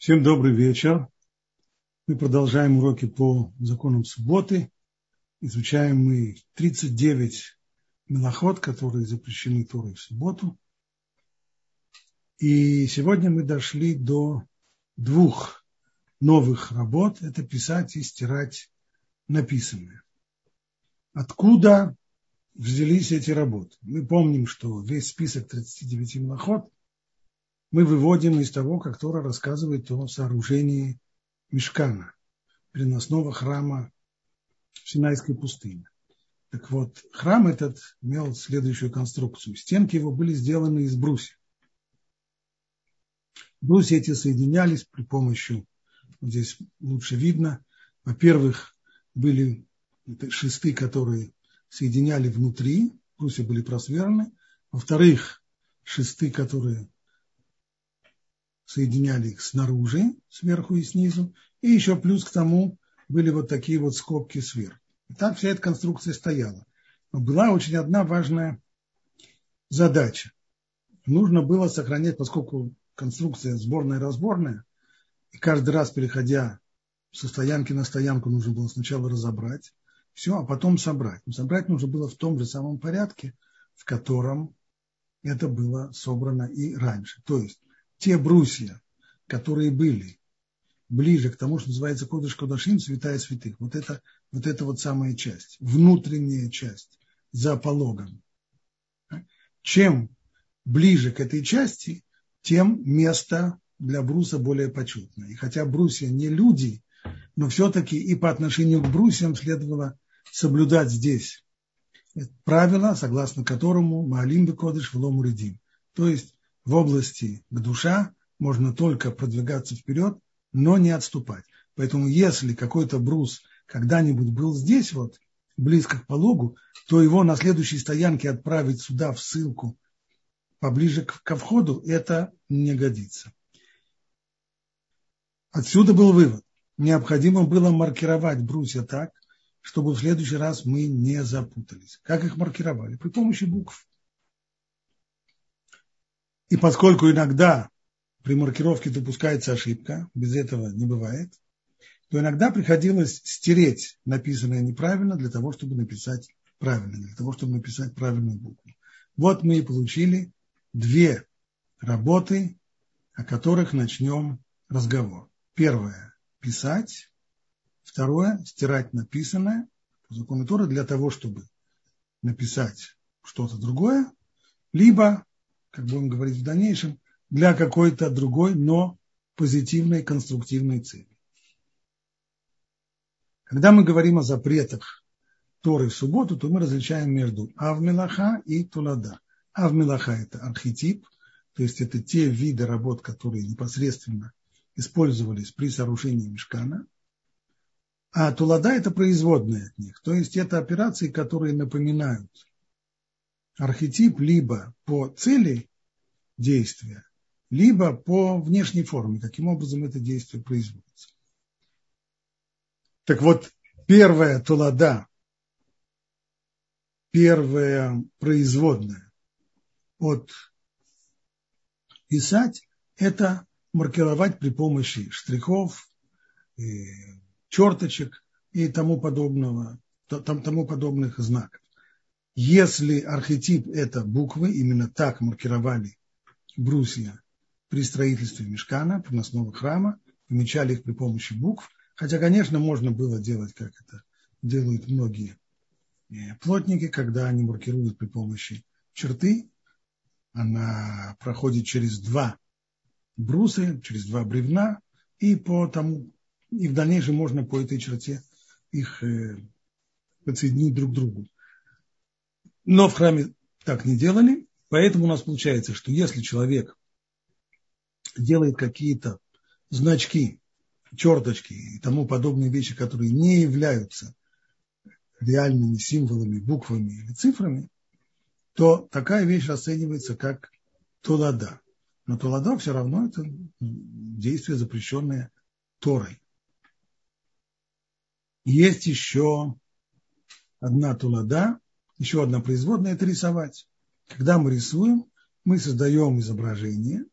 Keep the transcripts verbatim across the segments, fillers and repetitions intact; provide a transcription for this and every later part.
Всем добрый вечер. Мы продолжаем уроки по законам субботы. Изучаем мы тридцать девять мелахот, которые запрещены Торой в субботу. И сегодня мы дошли до двух новых работ. Это писать и стирать написанное. Откуда взялись эти работы? Мы помним, что весь список тридцати девяти мелахот мы выводим из того, как Тора рассказывает о сооружении Мишкана, переносного храма в Синайской пустыне. Так вот, храм этот имел следующую конструкцию. Стенки его были сделаны из брусьев. Брусья эти соединялись при помощи, вот здесь лучше видно, во-первых, были шесты, которые соединяли внутри, брусья были просверлены, во-вторых, шесты, которые соединяли их снаружи, сверху и снизу, и еще плюс к тому были вот такие вот скобки сверху. И так вся эта конструкция стояла. Но была очень одна важная задача. Нужно было сохранять, поскольку конструкция сборная-разборная, и каждый раз, переходя со стоянки на стоянку, нужно было сначала разобрать все, а потом собрать. Но собрать нужно было в том же самом порядке, в котором это было собрано и раньше. То есть те брусья, которые были ближе к тому, что называется кодыш Кудашин, святая святых, вот это вот, это вот самая часть, внутренняя часть за пологом. Чем ближе к этой части, тем место для бруса более почетное. И хотя брусья не люди, но все-таки и по отношению к брусьям следовало соблюдать здесь правило, согласно которому Маалинда Кудаш влом редим. То есть в области душа можно только продвигаться вперед, но не отступать. Поэтому если какой-то брус когда-нибудь был здесь, вот, близко к пологу, то его на следующей стоянке отправить сюда в ссылку поближе к, ко входу, это не годится. Отсюда был вывод. Необходимо было маркировать брусья так, чтобы в следующий раз мы не запутались. Как их маркировали? При помощи букв. И поскольку иногда при маркировке допускается ошибка, без этого не бывает, то иногда приходилось стереть написанное неправильно для того, чтобы написать правильно, для того, чтобы написать правильную букву. Вот мы и получили две работы, о которых начнем разговор. Первое – писать. Второе – стирать написанное по закону Торы для того, чтобы написать что-то другое, либо, как будем говорить в дальнейшем, для какой-то другой, но позитивной, конструктивной цели. Когда мы говорим о запретах Торы в субботу, то мы различаем между авмилаха и тулада. Авмилаха – это архетип, то есть это те виды работ, которые непосредственно использовались при сооружении мишкана. А тулада – это производные от них, то есть это операции, которые напоминают архетип либо по цели действия, либо по внешней форме, каким образом это действие производится. Так вот, первая тулада, первая производная от писать, это маркировать при помощи штрихов, черточек и тому подобного, тому подобных знаков. Если архетип – это буквы, именно так маркировали брусья при строительстве мишкана, приносного храма, помечали их при помощи букв, хотя, конечно, можно было делать, как это делают многие плотники, когда они маркируют при помощи черты, она проходит через два бруса, через два бревна, и, по тому, и в дальнейшем можно по этой черте их подсоединить друг к другу. Но в храме так не делали, поэтому у нас получается, что если человек делает какие-то значки, черточки и тому подобные вещи, которые не являются реальными символами, буквами или цифрами, то такая вещь расценивается как тулада. Но тулада все равно это действие, запрещенное Торой. Есть еще одна тулада. Еще одна производная – это рисовать. Когда мы рисуем, мы создаем изображение,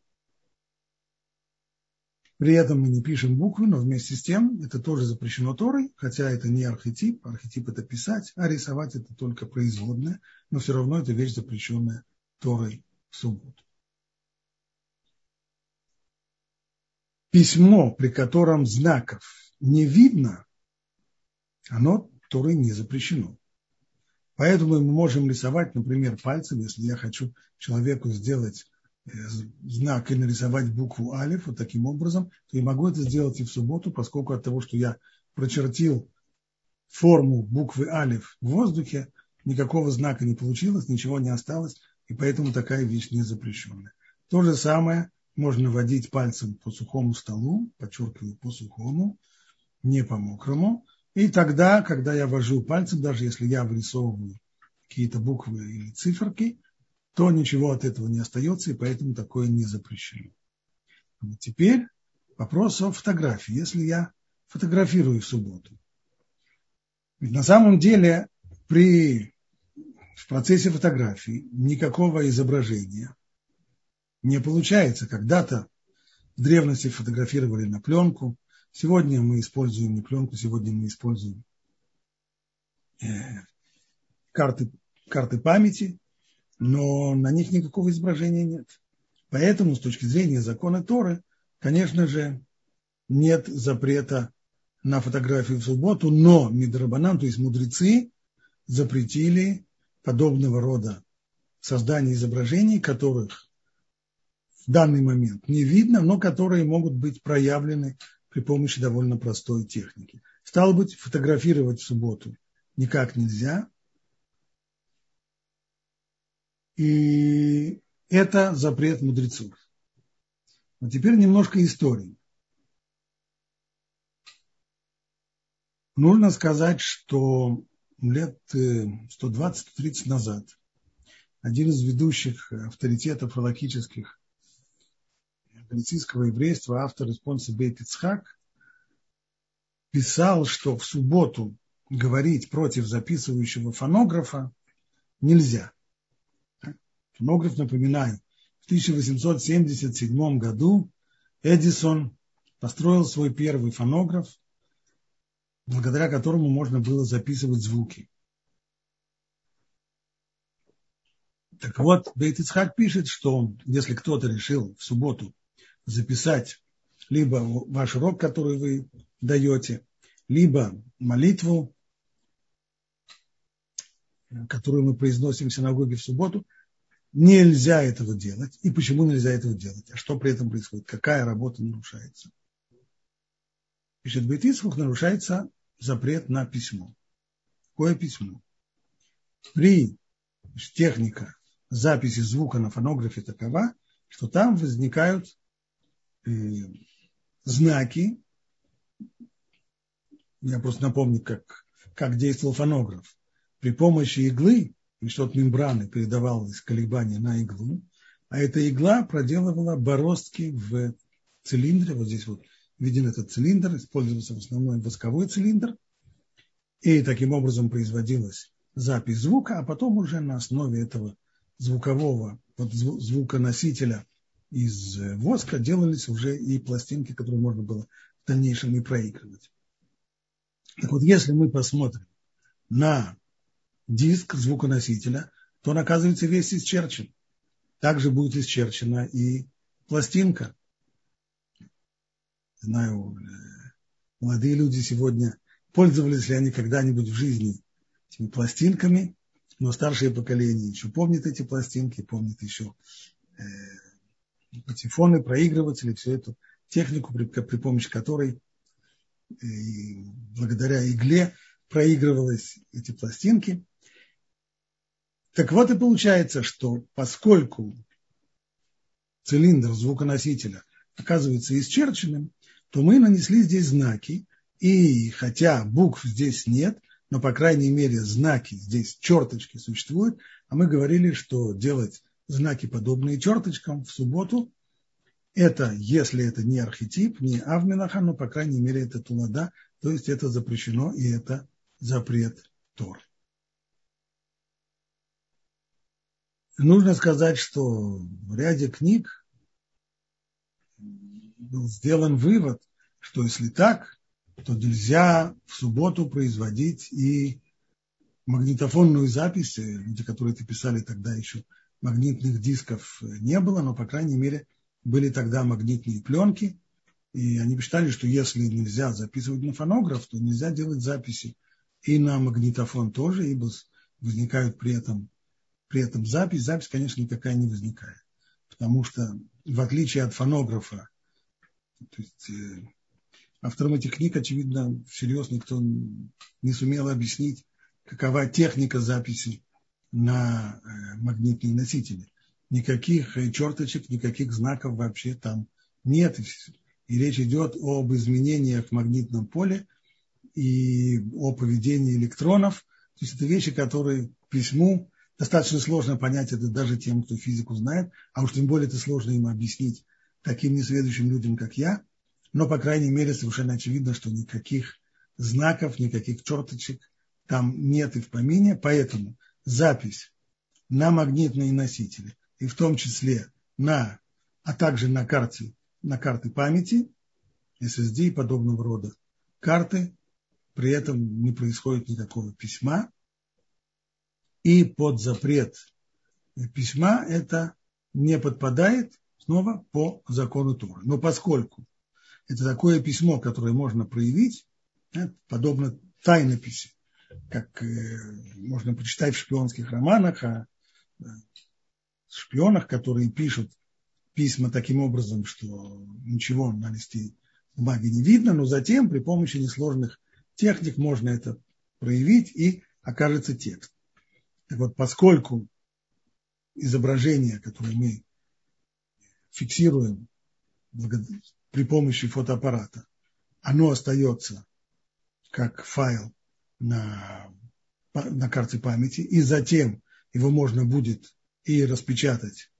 При этом мы не пишем буквы, но вместе с тем это тоже запрещено Торой, хотя это не архетип, архетип это писать, а рисовать это только производное, но все равно это вещь, запрещенная Торой в субботу. Письмо, при котором знаков не видно, оно Торой не запрещено. Поэтому мы можем рисовать, например, пальцем, если я хочу человеку сделать знак и нарисовать букву алиф вот таким образом, то я могу это сделать и в субботу, поскольку от того, что я прочертил форму буквы алиф в воздухе, никакого знака не получилось, ничего не осталось, и поэтому такая вещь не запрещенная. То же самое можно водить пальцем по сухому столу, подчеркиваю, по сухому, не по мокрому, и тогда, когда я вожу пальцем, даже если я вырисовываю какие-то буквы или циферки, то ничего от этого не остается, и поэтому такое не запрещено. Теперь вопрос о фотографии. Если я фотографирую в субботу, ведь на самом деле при, в процессе фотографии никакого изображения не получается. Когда-то в древности фотографировали на пленку, сегодня мы используем не пленку, сегодня мы используем карты, карты памяти, но на них никакого изображения нет. Поэтому, с точки зрения закона Торы, конечно же, нет запрета на фотографию в субботу, но мидрабанан, то есть мудрецы, запретили подобного рода создание изображений, которых в данный момент не видно, но которые могут быть проявлены при помощи довольно простой техники. Стало быть, фотографировать в субботу никак нельзя, и это запрет мудрецов. А теперь немножко истории. Нужно сказать, что лет сто двадцать - сто тридцать назад один из ведущих авторитетов галахических галицийского еврейства, автор и спонсор Бейт Ицхак, писал, что в субботу говорить против записывающего фонографа нельзя. Фонограф, напоминаю, в тысяча восемьсот семьдесят седьмом году Эдисон построил свой первый фонограф, благодаря которому можно было записывать звуки. Так вот, Бейт Ицхак пишет, что если кто-то решил в субботу записать либо ваш урок, который вы даете, либо молитву, которую мы произносим в синагоге в субботу, нельзя этого делать. И почему нельзя этого делать? А что при этом происходит? Какая работа нарушается? Пишет Бейт Ицхак, нарушается запрет на письмо. Какое письмо? При техника записи звука на фонографе такова, что там возникают э, знаки. Я просто напомню, как, как действовал фонограф. При помощи иглы, что от мембраны передавалось колебание на иглу, а эта игла проделывала бороздки в цилиндре. Вот здесь вот виден этот цилиндр, использовался в основном восковой цилиндр, и таким образом производилась запись звука, а потом уже на основе этого звукового вот звуконосителя из воска делались уже и пластинки, которые можно было в дальнейшем и проигрывать. Так вот, если мы посмотрим на диск звуконосителя, то он, оказывается, весь исчерчен. Также будет исчерчена и пластинка. Знаю, молодые люди сегодня, пользовались ли они когда-нибудь в жизни этими пластинками, но старшее поколение еще помнит эти пластинки, помнит еще э, патефоны, проигрыватели, всю эту технику, при, при помощи которой э, благодаря игле проигрывались эти пластинки. Так вот и получается, что поскольку цилиндр звуконосителя оказывается исчерченным, то мы нанесли здесь знаки, и хотя букв здесь нет, но, по крайней мере, знаки здесь, черточки существуют, а мы говорили, что делать знаки, подобные черточкам, в субботу, это, если это не архетип, не авмилаха, но, по крайней мере, это тулада, то есть это запрещено, и это запрет Торы. Нужно сказать, что в ряде книг был сделан вывод, что если так, то нельзя в субботу производить и магнитофонную запись. Люди, которые это писали тогда, еще магнитных дисков не было, но, по крайней мере, были тогда магнитные пленки. И они считали, что если нельзя записывать на фонограф, то нельзя делать записи и на магнитофон тоже, ибо возникают при этом, при этом запись. Запись, конечно, никакая не возникает, потому что, в отличие от фонографа, то есть, э, авторам этих книг, очевидно, всерьез никто не сумел объяснить, какова техника записи на э, магнитные носители. Никаких черточек, никаких знаков вообще там нет. И речь идет об изменениях в магнитном поле и о поведении электронов. То есть это вещи, которые письму достаточно сложно понять, это даже тем, кто физику знает, а уж тем более это сложно им объяснить таким несведущим людям, как я. Но, по крайней мере, совершенно очевидно, что никаких знаков, никаких черточек там нет и в помине. Поэтому запись на магнитные носители, и в том числе на, а также на карте, на карты памяти, эс эс ди и подобного рода карты, при этом не происходит никакого письма. И под запрет письма это не подпадает снова по закону Торы. Но поскольку это такое письмо, которое можно проявить, подобно тайнописи, как можно прочитать в шпионских романах, о шпионах, которые пишут письма таким образом, что ничего на листе бумаги не видно, но затем при помощи несложных техник можно это проявить и окажется текст. Так вот, поскольку изображение, которое мы фиксируем при помощи фотоаппарата, оно остается как файл на, на карте памяти, и затем его можно будет и распечатать.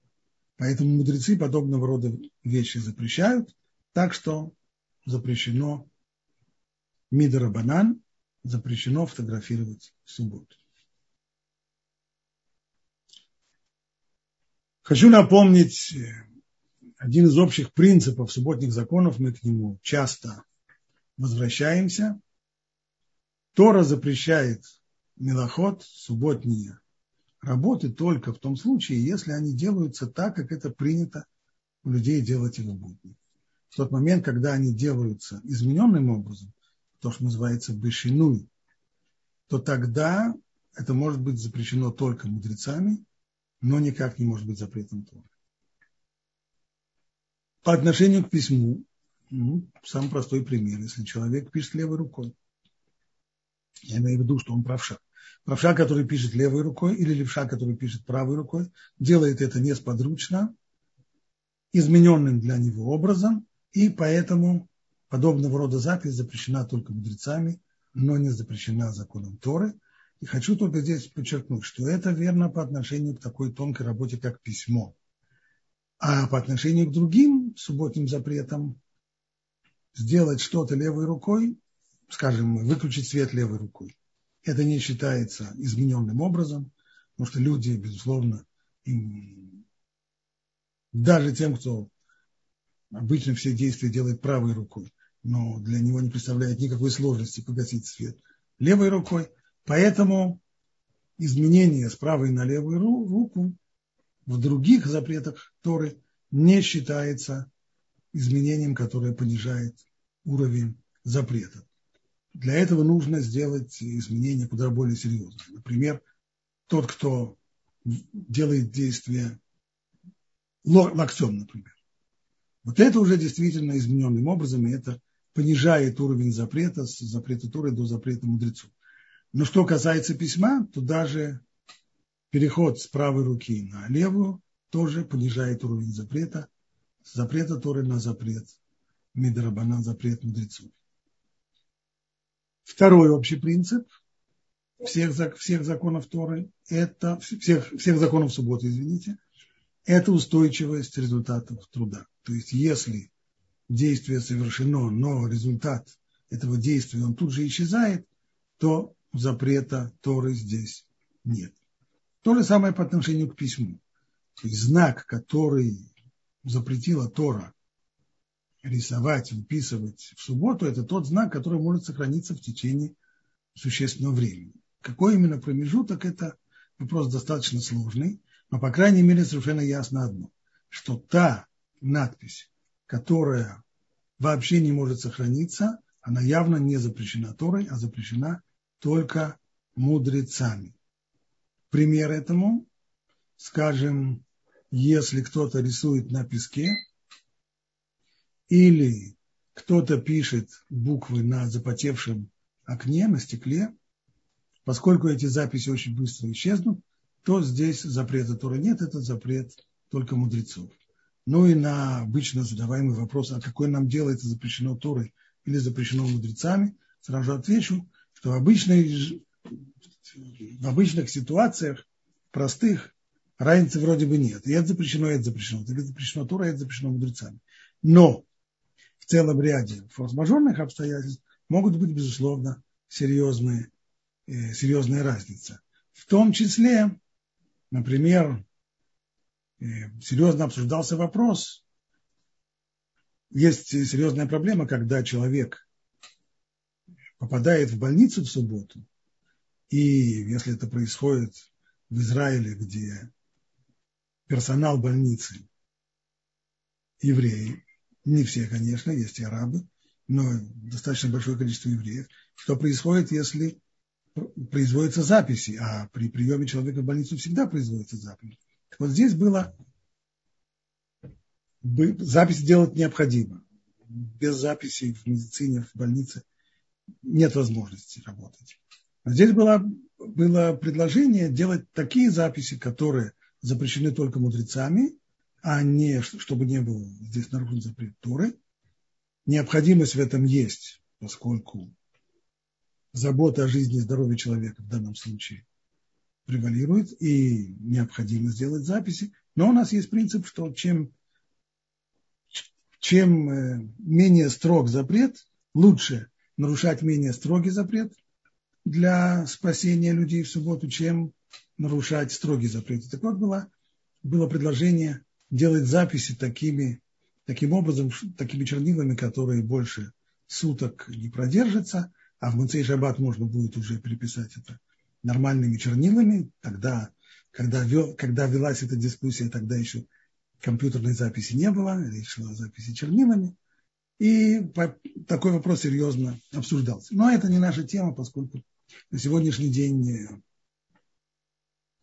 Поэтому мудрецы подобного рода вещи запрещают, так что запрещено мидарабанан, запрещено фотографировать в субботу. Хочу напомнить один из общих принципов субботних законов, мы к нему часто возвращаемся. Тора запрещает мелахот, субботние работы, только в том случае, если они делаются так, как это принято у людей делать и в будни. В тот момент, когда они делаются измененным образом, то, что называется бешинуй, то тогда это может быть запрещено только мудрецами, но никак не может быть запретом Торы. По отношению к письму, ну, самый простой пример, если человек пишет левой рукой, я имею в виду, что он правша. Правша, который пишет левой рукой, или левша, который пишет правой рукой, делает это несподручно, измененным для него образом, и поэтому подобного рода запись запрещена только мудрецами, но не запрещена законом Торы. И хочу только здесь подчеркнуть, что это верно по отношению к такой тонкой работе, как письмо. А по отношению к другим субботним запретам сделать что-то левой рукой, скажем, выключить свет левой рукой, это не считается измененным образом, потому что люди, безусловно, им, даже тем, кто обычно все действия делает правой рукой, но для него не представляет никакой сложности погасить свет левой рукой, поэтому изменение с правой на левую руку в других запретах Торы не считается изменением, которое понижает уровень запрета. Для этого нужно сделать изменения куда более серьезные. Например, тот, кто делает действие локтем, например. Вот это уже действительно измененным образом, и это понижает уровень запрета с запрета Торы до запрета мудрецов. Но что касается письма, то даже переход с правой руки на левую тоже понижает уровень запрета, с запрета Торы на запрет мидрабанан, запрет мудрецов. Второй общий принцип всех, всех законов Торы, это, всех, всех законов субботы, извините, это устойчивость результатов труда. То есть если действие совершено, но результат этого действия, он тут же исчезает, то запрета Торы здесь нет. То же самое по отношению к письму. То есть знак, который запретила Тора рисовать, выписывать в субботу, это тот знак, который может сохраниться в течение существенного времени. Какой именно промежуток, это вопрос достаточно сложный, но, по крайней мере, совершенно ясно одно, что та надпись, которая вообще не может сохраниться, она явно не запрещена Торой, а запрещена только мудрецами. Пример этому, скажем, если кто-то рисует на песке, или кто-то пишет буквы на запотевшем окне, на стекле, поскольку эти записи очень быстро исчезнут, то здесь запрета Торы нет, это запрет только мудрецов. Ну и на обычно задаваемый вопрос, а какое нам дело, это запрещено Торой или запрещено мудрецами, сразу отвечу, что в, обычной, в обычных ситуациях, простых, разницы вроде бы нет. И это запрещено, и это запрещено. Это запрещено Торой, и это запрещено мудрецами. Но в целом ряде форс-мажорных обстоятельств могут быть, безусловно, серьезные, э, серьезная разница. В том числе, например, э, серьезно обсуждался вопрос. Есть серьезная проблема, когда человек попадает в больницу в субботу, и если это происходит в Израиле, где персонал больницы евреи, не все, конечно, есть и арабы, но достаточно большое количество евреев, что происходит, если производятся записи, а при приеме человека в больницу всегда производятся записи. Так вот здесь было, запись делать необходимо. Без записи в медицине, в больнице нет возможности работать. А здесь было, было предложение делать такие записи, которые запрещены только мудрецами, а не, чтобы не было здесь нарушен запрет Торы. Необходимость в этом есть, поскольку забота о жизни и здоровье человека в данном случае превалирует, и необходимо сделать записи. Но у нас есть принцип, что чем, чем менее строг запрет, лучше нарушать менее строгий запрет для спасения людей в субботу, чем нарушать строгий запрет. Так вот, было, было предложение делать записи такими, таким образом, такими чернилами, которые больше суток не продержатся, а в Муцей Шаббат можно будет уже переписать это нормальными чернилами. Тогда, когда, вел, когда велась эта дискуссия, тогда еще компьютерной записи не было, речь шла о записи чернилами. И по, такой вопрос серьезно обсуждался. Но это не наша тема, поскольку на сегодняшний день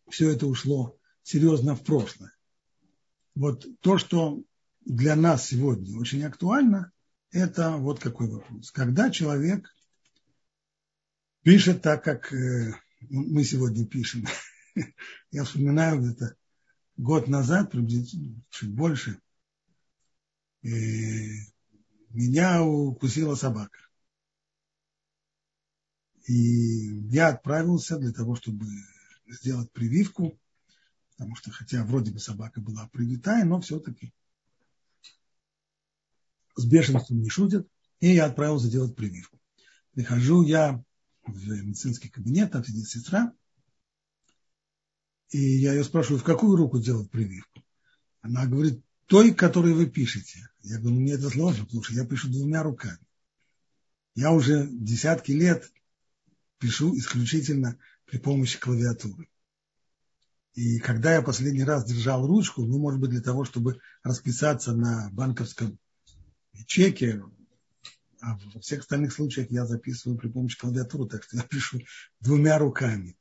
все это ушло серьезно в прошлое. Вот то, что для нас сегодня очень актуально, это вот какой вопрос. Когда человек пишет так, как мы сегодня пишем. Я вспоминаю, где-то год назад, приблизительно, чуть больше, меня укусила собака. И я отправился для того, чтобы сделать прививку, потому что, хотя вроде бы собака была привитая, но все-таки с бешенством не шутят. И я отправился делать прививку. Прихожу я в медицинский кабинет, там сидит сестра, и я ее спрашиваю, в какую руку делать прививку? Она говорит, той, которую вы пишете. Я говорю, мне это сложно, потому что я пишу двумя руками. Я уже десятки лет пишу исключительно при помощи клавиатуры. И когда я последний раз держал ручку, ну, может быть, для того, чтобы расписаться на банковском чеке, а во всех остальных случаях я записываю при помощи клавиатуры, так что я пишу двумя руками.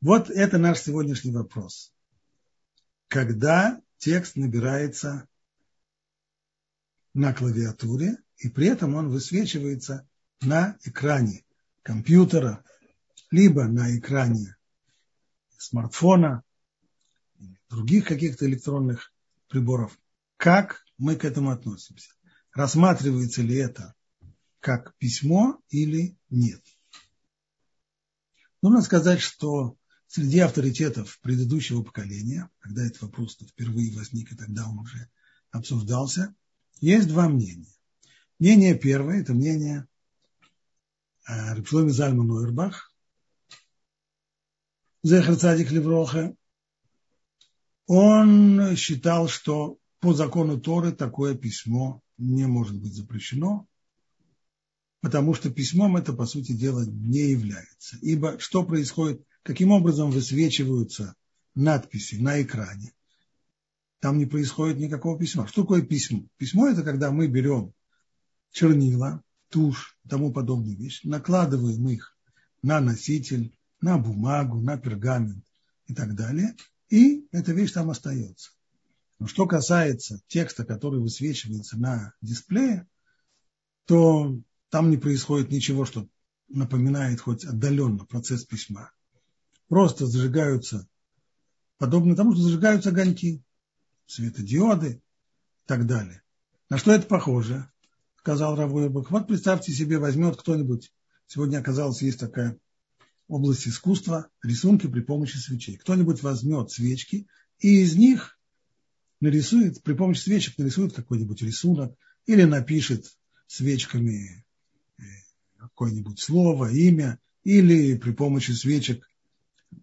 Вот это наш сегодняшний вопрос. Когда текст набирается на клавиатуре, и при этом он высвечивается на экране компьютера, либо на экране смартфона, других каких-то электронных приборов, как мы к этому относимся? Рассматривается ли это как письмо или нет? Нужно сказать, что среди авторитетов предыдущего поколения, когда этот вопрос впервые возник, и тогда он уже обсуждался, есть два мнения. Мнение первое – это мнение Рав Шломо Залман Ойербах, зехер цадик левроха. Он считал, что по закону Торы такое письмо не может быть запрещено, потому что письмом это, по сути дела, не является. Ибо что происходит, каким образом высвечиваются надписи на экране, там не происходит никакого письма. Что такое письмо? Письмо – это когда мы берем чернила, тушь, тому подобные вещи, накладываем их на носитель, на бумагу, на пергамент и так далее, и эта вещь там остается. Но что касается текста, который высвечивается на дисплее, то там не происходит ничего, что напоминает хоть отдаленно процесс письма. Просто зажигаются, подобно тому, что зажигаются огоньки, светодиоды и так далее. На что это похоже? Сказал Рав Ойербах. Вот представьте себе, возьмет кто-нибудь, сегодня оказалось, есть такая область искусства, рисунки при помощи свечей. Кто-нибудь возьмет свечки и из них нарисует, при помощи свечек нарисует какой-нибудь рисунок или напишет свечками какое-нибудь слово, имя, или при помощи свечек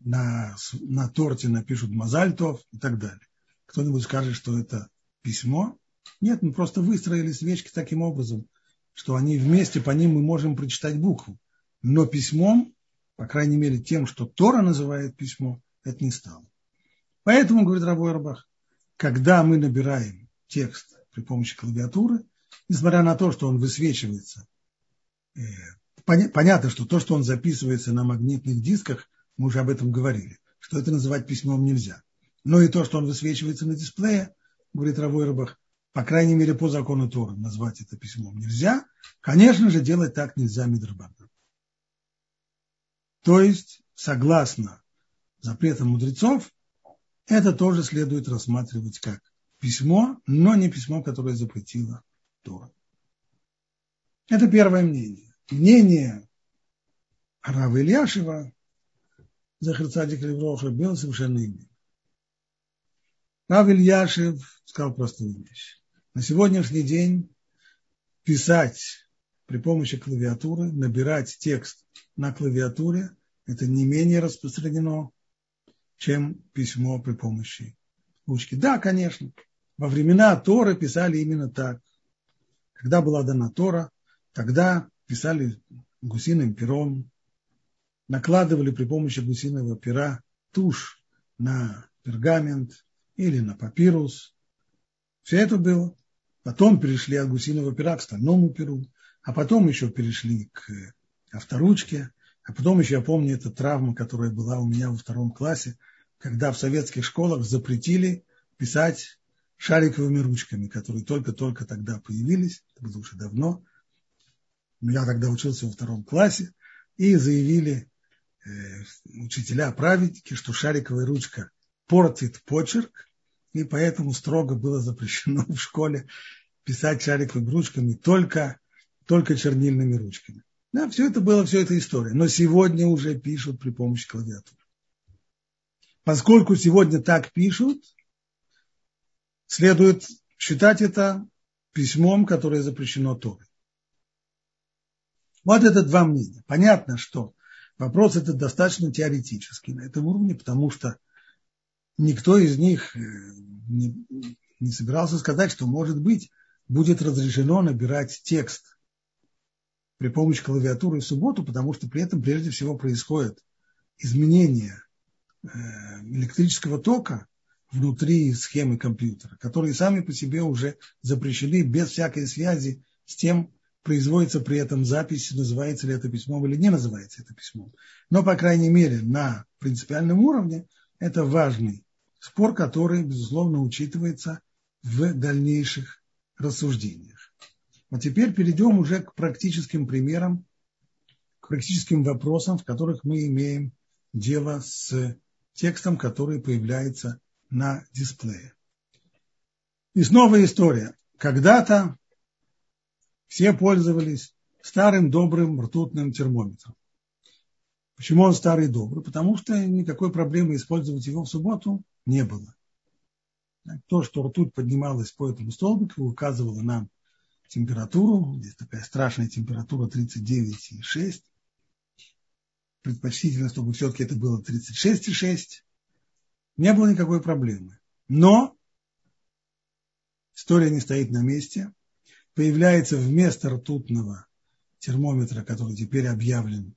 на, на торте напишут мазаль тов и так далее. Кто-нибудь скажет, что это письмо? Нет, мы просто выстроили свечки таким образом, что они вместе, по ним мы можем прочитать букву. Но письмом, по крайней мере тем, что Тора называет письмо, это не стало. Поэтому, говорит Рав Ойербах, когда мы набираем текст при помощи клавиатуры, несмотря на то, что он высвечивается, понятно, что то, что он записывается на магнитных дисках, мы уже об этом говорили, что это называть письмом нельзя. Но и то, что он высвечивается на дисплее, говорит Рав Ойербах, по крайней мере, по закону Торы назвать это письмом нельзя. Конечно же, делать так нельзя мидрабанан. То есть, согласно запретам мудрецов, это тоже следует рассматривать как письмо, но не письмо, которое запретила Тора. Это первое мнение. Мнение Рава Ильяшева, Зехер Цадик Левроха, было совершенно иным. Рав Ильяшев сказал простую вещь. На сегодняшний день писать при помощи клавиатуры, набирать текст на клавиатуре, это не менее распространено, чем письмо при помощи ручки. Да, конечно, во времена Торы писали именно так. Когда была дана Тора, тогда писали гусиным пером, накладывали при помощи гусиного пера тушь на пергамент или на папирус. Все это было. Потом перешли от гусиного пера к стальному перу, а потом еще перешли к авторучке, а потом еще, я помню, это травма, которая была у меня во втором классе, когда в советских школах запретили писать шариковыми ручками, которые только-только тогда появились, это было уже давно, я тогда учился во втором классе, и заявили э, учителя-праведники, что шариковая ручка портит почерк, и поэтому строго было запрещено в школе писать шариковыми ручками, только, только чернильными ручками. Да, все это было, все это история. Но сегодня уже пишут при помощи клавиатуры. Поскольку сегодня так пишут, следует считать это письмом, которое запрещено Торой. Вот это два мнения. Понятно, что вопрос этот достаточно теоретический на этом уровне, потому что никто из них не, не собирался сказать, что, может быть, будет разрешено набирать текст при помощи клавиатуры в субботу, потому что при этом прежде всего происходит изменение электрического тока внутри схемы компьютера, которые сами по себе уже запрещены без всякой связи с тем, производится при этом запись, называется ли это письмом или не называется это письмом. Но, по крайней мере, на принципиальном уровне это важный спор, который, безусловно, учитывается в дальнейших рассуждениях. А теперь перейдем уже к практическим примерам, к практическим вопросам, в которых мы имеем дело с текстом, который появляется на дисплее. И снова история. Когда-то все пользовались старым добрым ртутным термометром. Почему он старый добрый? Потому что никакой проблемы использовать его в субботу не было. То, что ртуть поднималась по этому столбику, указывало нам температуру, здесь такая страшная температура тридцать девять и шесть, предпочтительно, чтобы все-таки это было тридцать шесть и шесть, не было никакой проблемы. Но история не стоит на месте. появляется вместо ртутного термометра, который теперь объявлен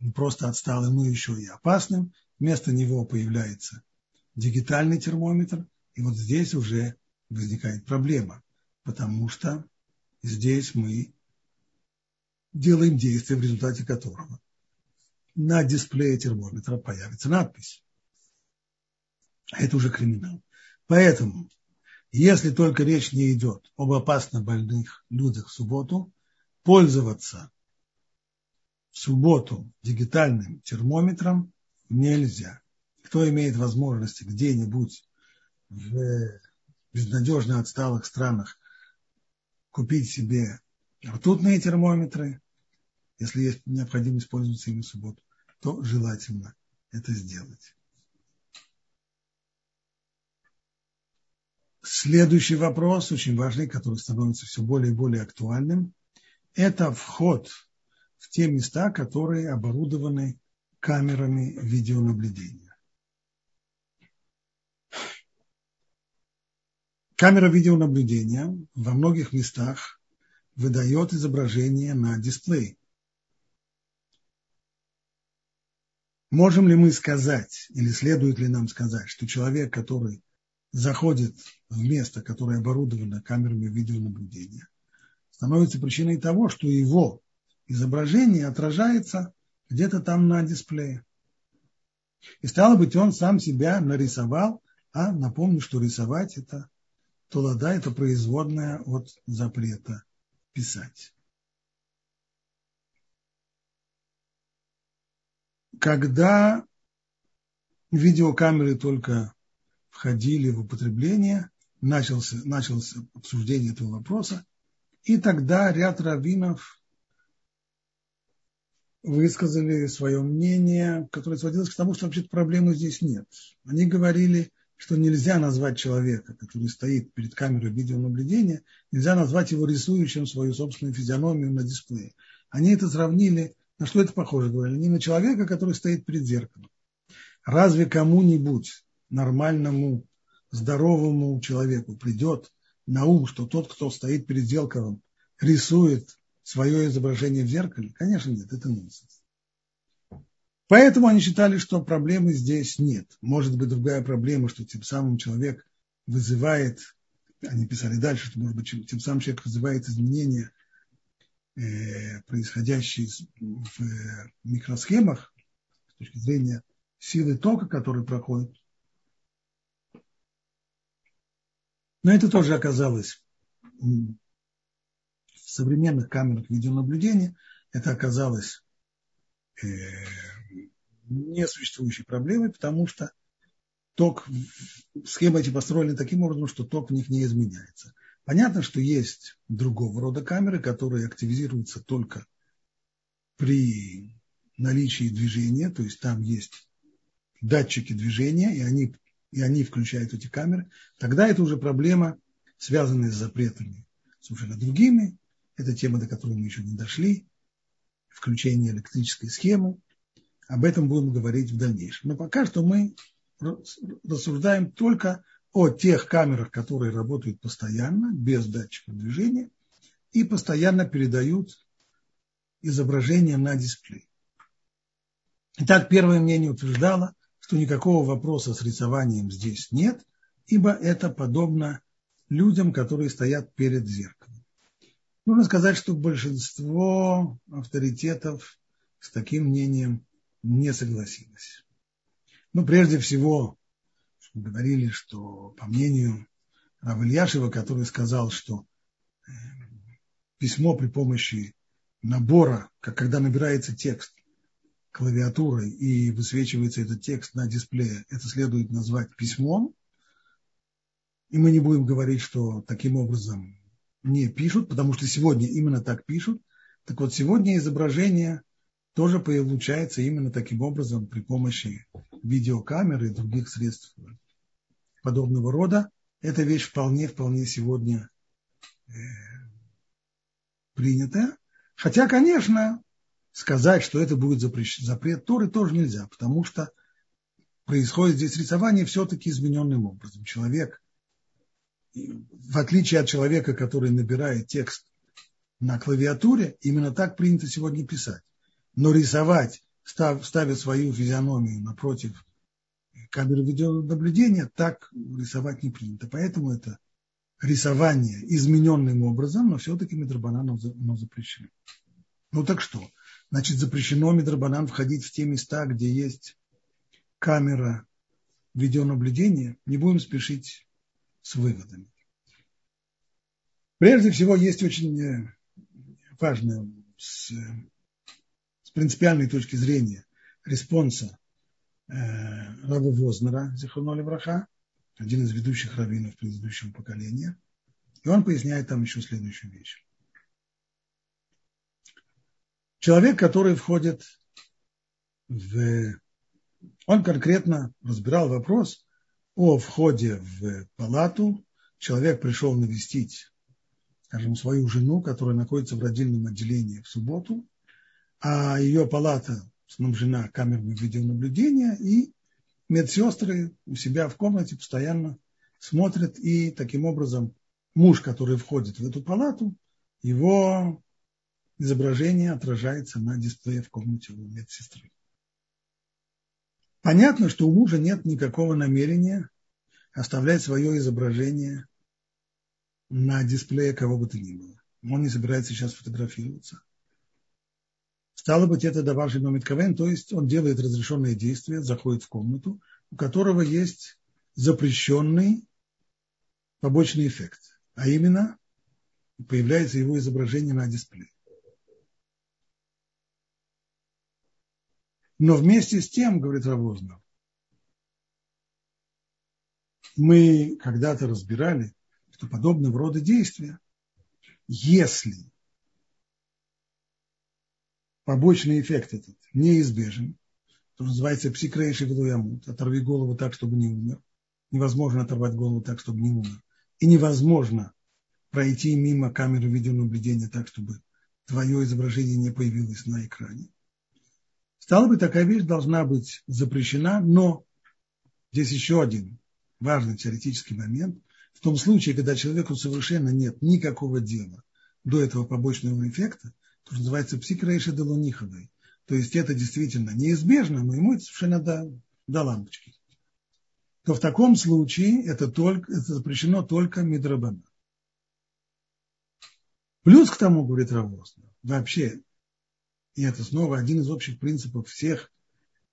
не просто отсталым, но еще и опасным, вместо него появляется дигитальный термометр, и вот здесь уже возникает проблема, потому что здесь мы делаем действие, в результате которого на дисплее термометра появится надпись. Это уже криминал. Поэтому, если только речь не идет об опасно больных людях в субботу, пользоваться в субботу дигитальным термометром нельзя. Кто имеет возможность где-нибудь в безнадежно отсталых странах купить себе ртутные термометры, если есть необходимость пользоваться ими в субботу, то желательно это сделать. Следующий вопрос, очень важный, который становится все более и более актуальным, это вход в те места, которые оборудованы камерами видеонаблюдения. Камера видеонаблюдения во многих местах выдает изображение на дисплей. Можем ли мы сказать, или следует ли нам сказать, что человек, который заходит в место, которое оборудовано камерами видеонаблюдения, становится причиной того, что его изображение отражается где-то там на дисплее? И стало быть, он сам себя нарисовал, а напомню, что рисовать это... Тулада – это производная от запрета писать. Когда видеокамеры только входили в употребление, начался, началось обсуждение этого вопроса, и тогда ряд раввинов высказали свое мнение, которое сводилось к тому, что вообще-то проблемы здесь нет. Они говорили, что нельзя назвать человека, который стоит перед камерой видеонаблюдения, нельзя назвать его рисующим свою собственную физиономию на дисплее. Они это сравнили, на что это похоже, говорили, не на человека, который стоит перед зеркалом. Разве кому-нибудь, нормальному, здоровому человеку придет на ум, что тот, кто стоит перед зеркалом, рисует свое изображение в зеркале? Конечно, нет, это нонсенс. Поэтому они считали, что проблемы здесь нет. Может быть, другая проблема, что тем самым человек вызывает, они писали дальше, что, может быть, тем самым человек вызывает изменения, э, происходящие в э, микросхемах, с точки зрения силы тока, который проходит. Но это тоже оказалось в современных камерах видеонаблюдения, это оказалось э, несуществующей проблемой, потому что ток, схемы эти построены таким образом, что ток в них не изменяется. Понятно, что есть другого рода камеры, которые активизируются только при наличии движения, то есть там есть датчики движения, и они, и они включают эти камеры. Тогда это уже проблема, связанная с запретами совершенно другими. Это тема, до которой мы еще не дошли, включение электрической схемы. Об этом будем говорить в дальнейшем. Но пока что мы рассуждаем только о тех камерах, которые работают постоянно, без датчиков движения, и постоянно передают изображение на дисплей. Итак, первое мнение утверждало, что никакого вопроса с рисованием здесь нет, ибо это подобно людям, которые стоят перед зеркалом. Нужно сказать, что большинство авторитетов с таким мнением не согласилась. Но прежде всего говорили, что по мнению Рава Ильяшева, который сказал, что письмо при помощи набора, как когда набирается текст клавиатурой и высвечивается этот текст на дисплее, это следует назвать письмом. И мы не будем говорить, что таким образом не пишут, потому что сегодня именно так пишут. Так вот, сегодня изображение тоже получается именно таким образом при помощи видеокамеры и других средств подобного рода. Эта вещь вполне-вполне сегодня э, принята. Хотя, конечно, сказать, что это будет запрещ... запрет Торы, тоже нельзя, потому что происходит здесь рисование все-таки измененным образом. Человек в отличие от человека, который набирает текст на клавиатуре, именно так принято сегодня писать. Но рисовать, став, ставя свою физиономию напротив камеры видеонаблюдения, так рисовать не принято. Поэтому это рисование измененным образом, но все-таки мидрабанан оно запрещено. Ну так что? Значит, запрещено мидрабанан входить в те места, где есть камера видеонаблюдения. Не будем спешить с выводами. Прежде всего, есть очень важное с, с принципиальной точки зрения респонса э, Рава Вознера, зихроно левраха, один из ведущих раввинов предыдущего поколения. И он поясняет там еще следующую вещь. Человек, который входит в... Он конкретно разбирал вопрос о входе в палату. Человек пришел навестить, скажем, свою жену, которая находится в родильном отделении в субботу, а ее палата снабжена камерами видеонаблюдения, и медсестры у себя в комнате постоянно смотрят, и таким образом муж, который входит в эту палату, его изображение отражается на дисплее в комнате у медсестры. Понятно, что у мужа нет никакого намерения оставлять свое изображение на дисплее кого бы то ни было. Он не собирается сейчас фотографироваться. Стало быть, это даваший момент КВН, то есть он делает разрешенное действие, заходит в комнату, у которого есть запрещенный побочный эффект, а именно появляется его изображение на дисплее. Но вместе с тем, говорит Рав Вознер, мы когда-то разбирали, что подобного рода действия, если побочный эффект этот неизбежен, то называется псик рейши вилой амут, оторви голову так, чтобы не умер, невозможно оторвать голову так, чтобы не умер, и невозможно пройти мимо камеры видеонаблюдения так, чтобы твое изображение не появилось на экране. Стало быть, такая вещь должна быть запрещена, но здесь еще один важный теоретический момент. В том случае, когда человеку совершенно нет никакого дела до этого побочного эффекта, то называется псик рейши делониховой. То есть это действительно неизбежно, но ему это совершенно до, до лампочки. То в таком случае это, только, это запрещено только мидрабана. Плюс к тому, говорит Рав Вознер, вообще, и это снова один из общих принципов всех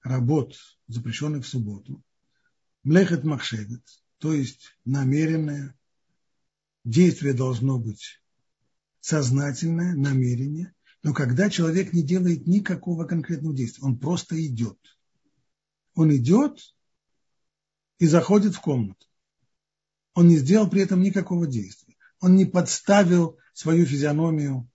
работ, запрещенных в субботу. Млехет Махшедет, то есть намеренное действие должно быть сознательное, намерение, но когда человек не делает никакого конкретного действия, он просто идет. Он идет и заходит в комнату. Он не сделал при этом никакого действия. Он не подставил свою физиономию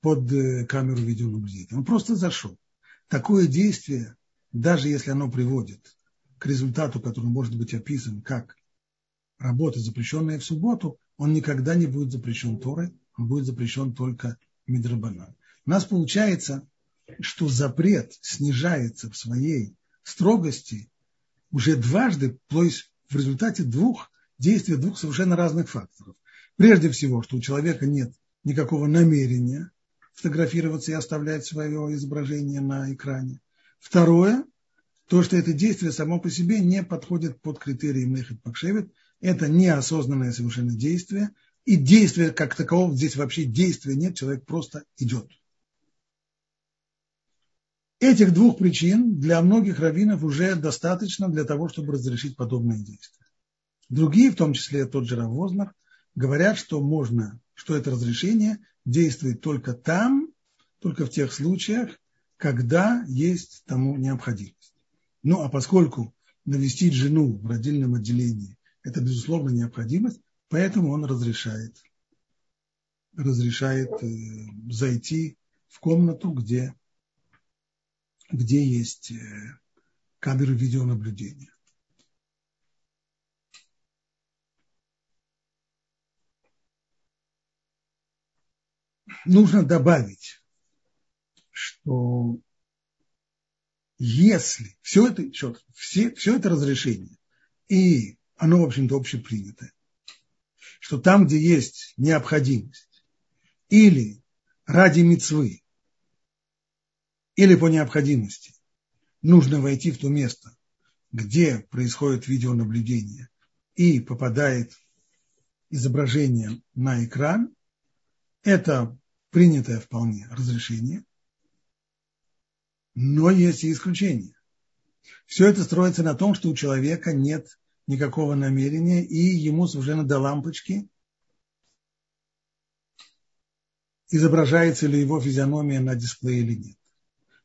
под камеру видеонаблюдения. Он просто зашел. Такое действие, даже если оно приводит к результату, который может быть описан как работа, запрещенная в субботу, он никогда не будет запрещен Торой, он будет запрещен только мидрабанан. У нас получается, что запрет снижается в своей строгости уже дважды, то есть в результате двух действий, двух совершенно разных факторов. Прежде всего, что у человека нет никакого намерения фотографироваться и оставлять свое изображение на экране. Второе, то, что это действие само по себе не подходит под критерии Млехет Махшедет, это неосознанное совершенно действие, и действия как такового, здесь вообще действия нет, человек просто идет. Этих двух причин для многих раввинов уже достаточно для того, чтобы разрешить подобные действия. Другие, в том числе тот же Рав Вознер, говорят, что можно, что это разрешение действует только там, только в тех случаях, когда есть тому необходимость. Ну, а поскольку навестить жену в родильном отделении – это, безусловно, необходимость, поэтому он разрешает, разрешает э, зайти в комнату, где, где есть э, камеры видеонаблюдения. Нужно добавить, что если все это, черт, все, все это разрешение, и оно, в общем-то, общепринятое, что там, где есть необходимость, или ради мицвы, или по необходимости, нужно войти в то место, где происходит видеонаблюдение и попадает изображение на экран, это принятое вполне разрешение, но есть и исключения. Все это строится на том, что у человека нет никакого намерения, и ему совершенно до лампочки, изображается ли его физиономия на дисплее или нет.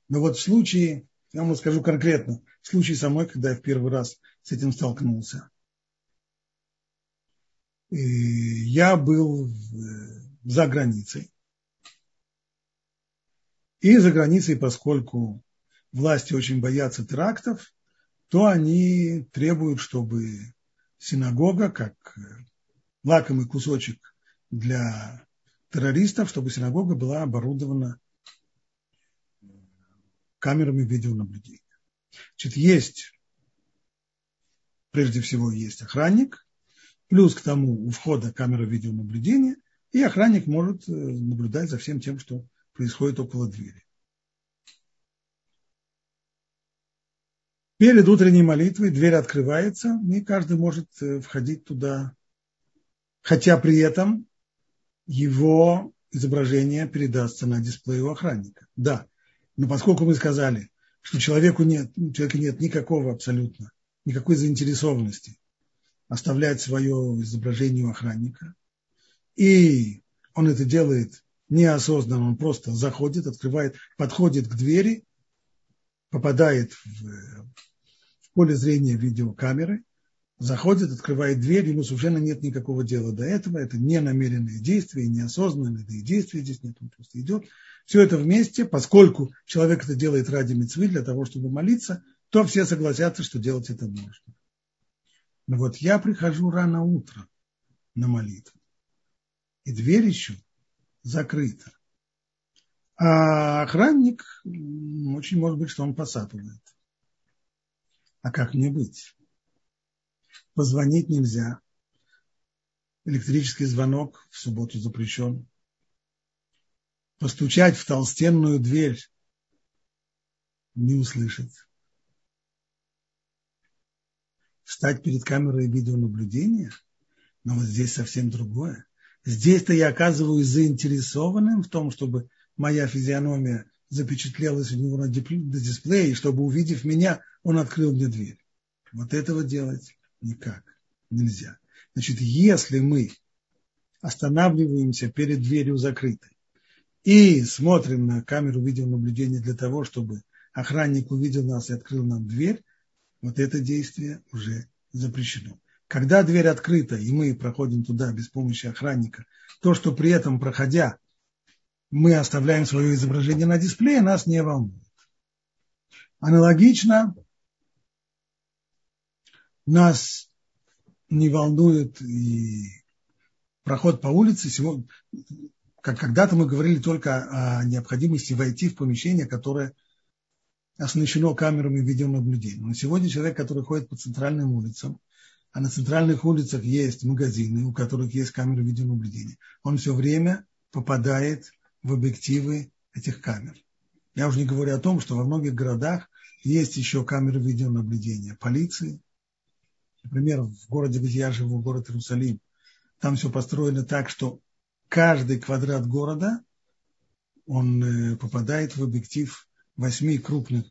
Но вот в случае, я вам расскажу конкретно, в случае со мной, когда я в первый раз с этим столкнулся, я был за границей. И за границей, поскольку власти очень боятся терактов, то они требуют, чтобы синагога, как лакомый кусочек для террористов, чтобы синагога была оборудована камерами видеонаблюдения. Значит, есть, прежде всего, есть охранник, плюс к тому у входа камера видеонаблюдения, и охранник может наблюдать за всем тем, что происходит около двери. Перед утренней молитвой дверь открывается, и каждый может входить туда, хотя при этом его изображение передастся на дисплей у охранника. Да, но поскольку мы сказали, что человеку нет, человеку нет никакого абсолютно, никакой заинтересованности оставлять свое изображение у охранника, и он это делает неосознанно, он просто заходит, открывает, подходит к двери, попадает в, в поле зрения видеокамеры, заходит, открывает дверь, ему совершенно нет никакого дела до этого, это не намеренные действия, неосознанные действия, здесь нет, он просто идет. Все это вместе, поскольку человек это делает ради мицвы, для того, чтобы молиться, то все согласятся, что делать это можно. Но вот я прихожу рано утром на молитву, и дверь еще закрыта. А охранник, очень может быть, что он посапывает. А как мне быть? Позвонить нельзя. Электрический звонок в субботу запрещен. Постучать в толстенную дверь не услышит. Встать перед камерой видеонаблюдения? Но вот здесь совсем другое. Здесь-то я оказываюсь заинтересованным в том, чтобы моя физиономия запечатлелась у него на дисплее, и чтобы, увидев меня, он открыл мне дверь. Вот этого делать никак нельзя. Значит, если мы останавливаемся перед дверью закрытой и смотрим на камеру видеонаблюдения для того, чтобы охранник увидел нас и открыл нам дверь, вот это действие уже запрещено. Когда дверь открыта, и мы проходим туда без помощи охранника, то, что при этом, проходя, мы оставляем свое изображение на дисплее, нас не волнует. Аналогично, нас не волнует и проход по улице. Сегодня, как когда-то мы говорили только о необходимости войти в помещение, которое оснащено камерами видеонаблюдения. Но сегодня человек, который ходит по центральным улицам, а на центральных улицах есть магазины, у которых есть камеры видеонаблюдения, он все время попадает в объективы этих камер. Я уже не говорю о том, что во многих городах есть еще камеры видеонаблюдения полиции. Например, в городе, где я живу, город Иерусалим, там все построено так, что каждый квадрат города, он попадает в объектив восьми крупных,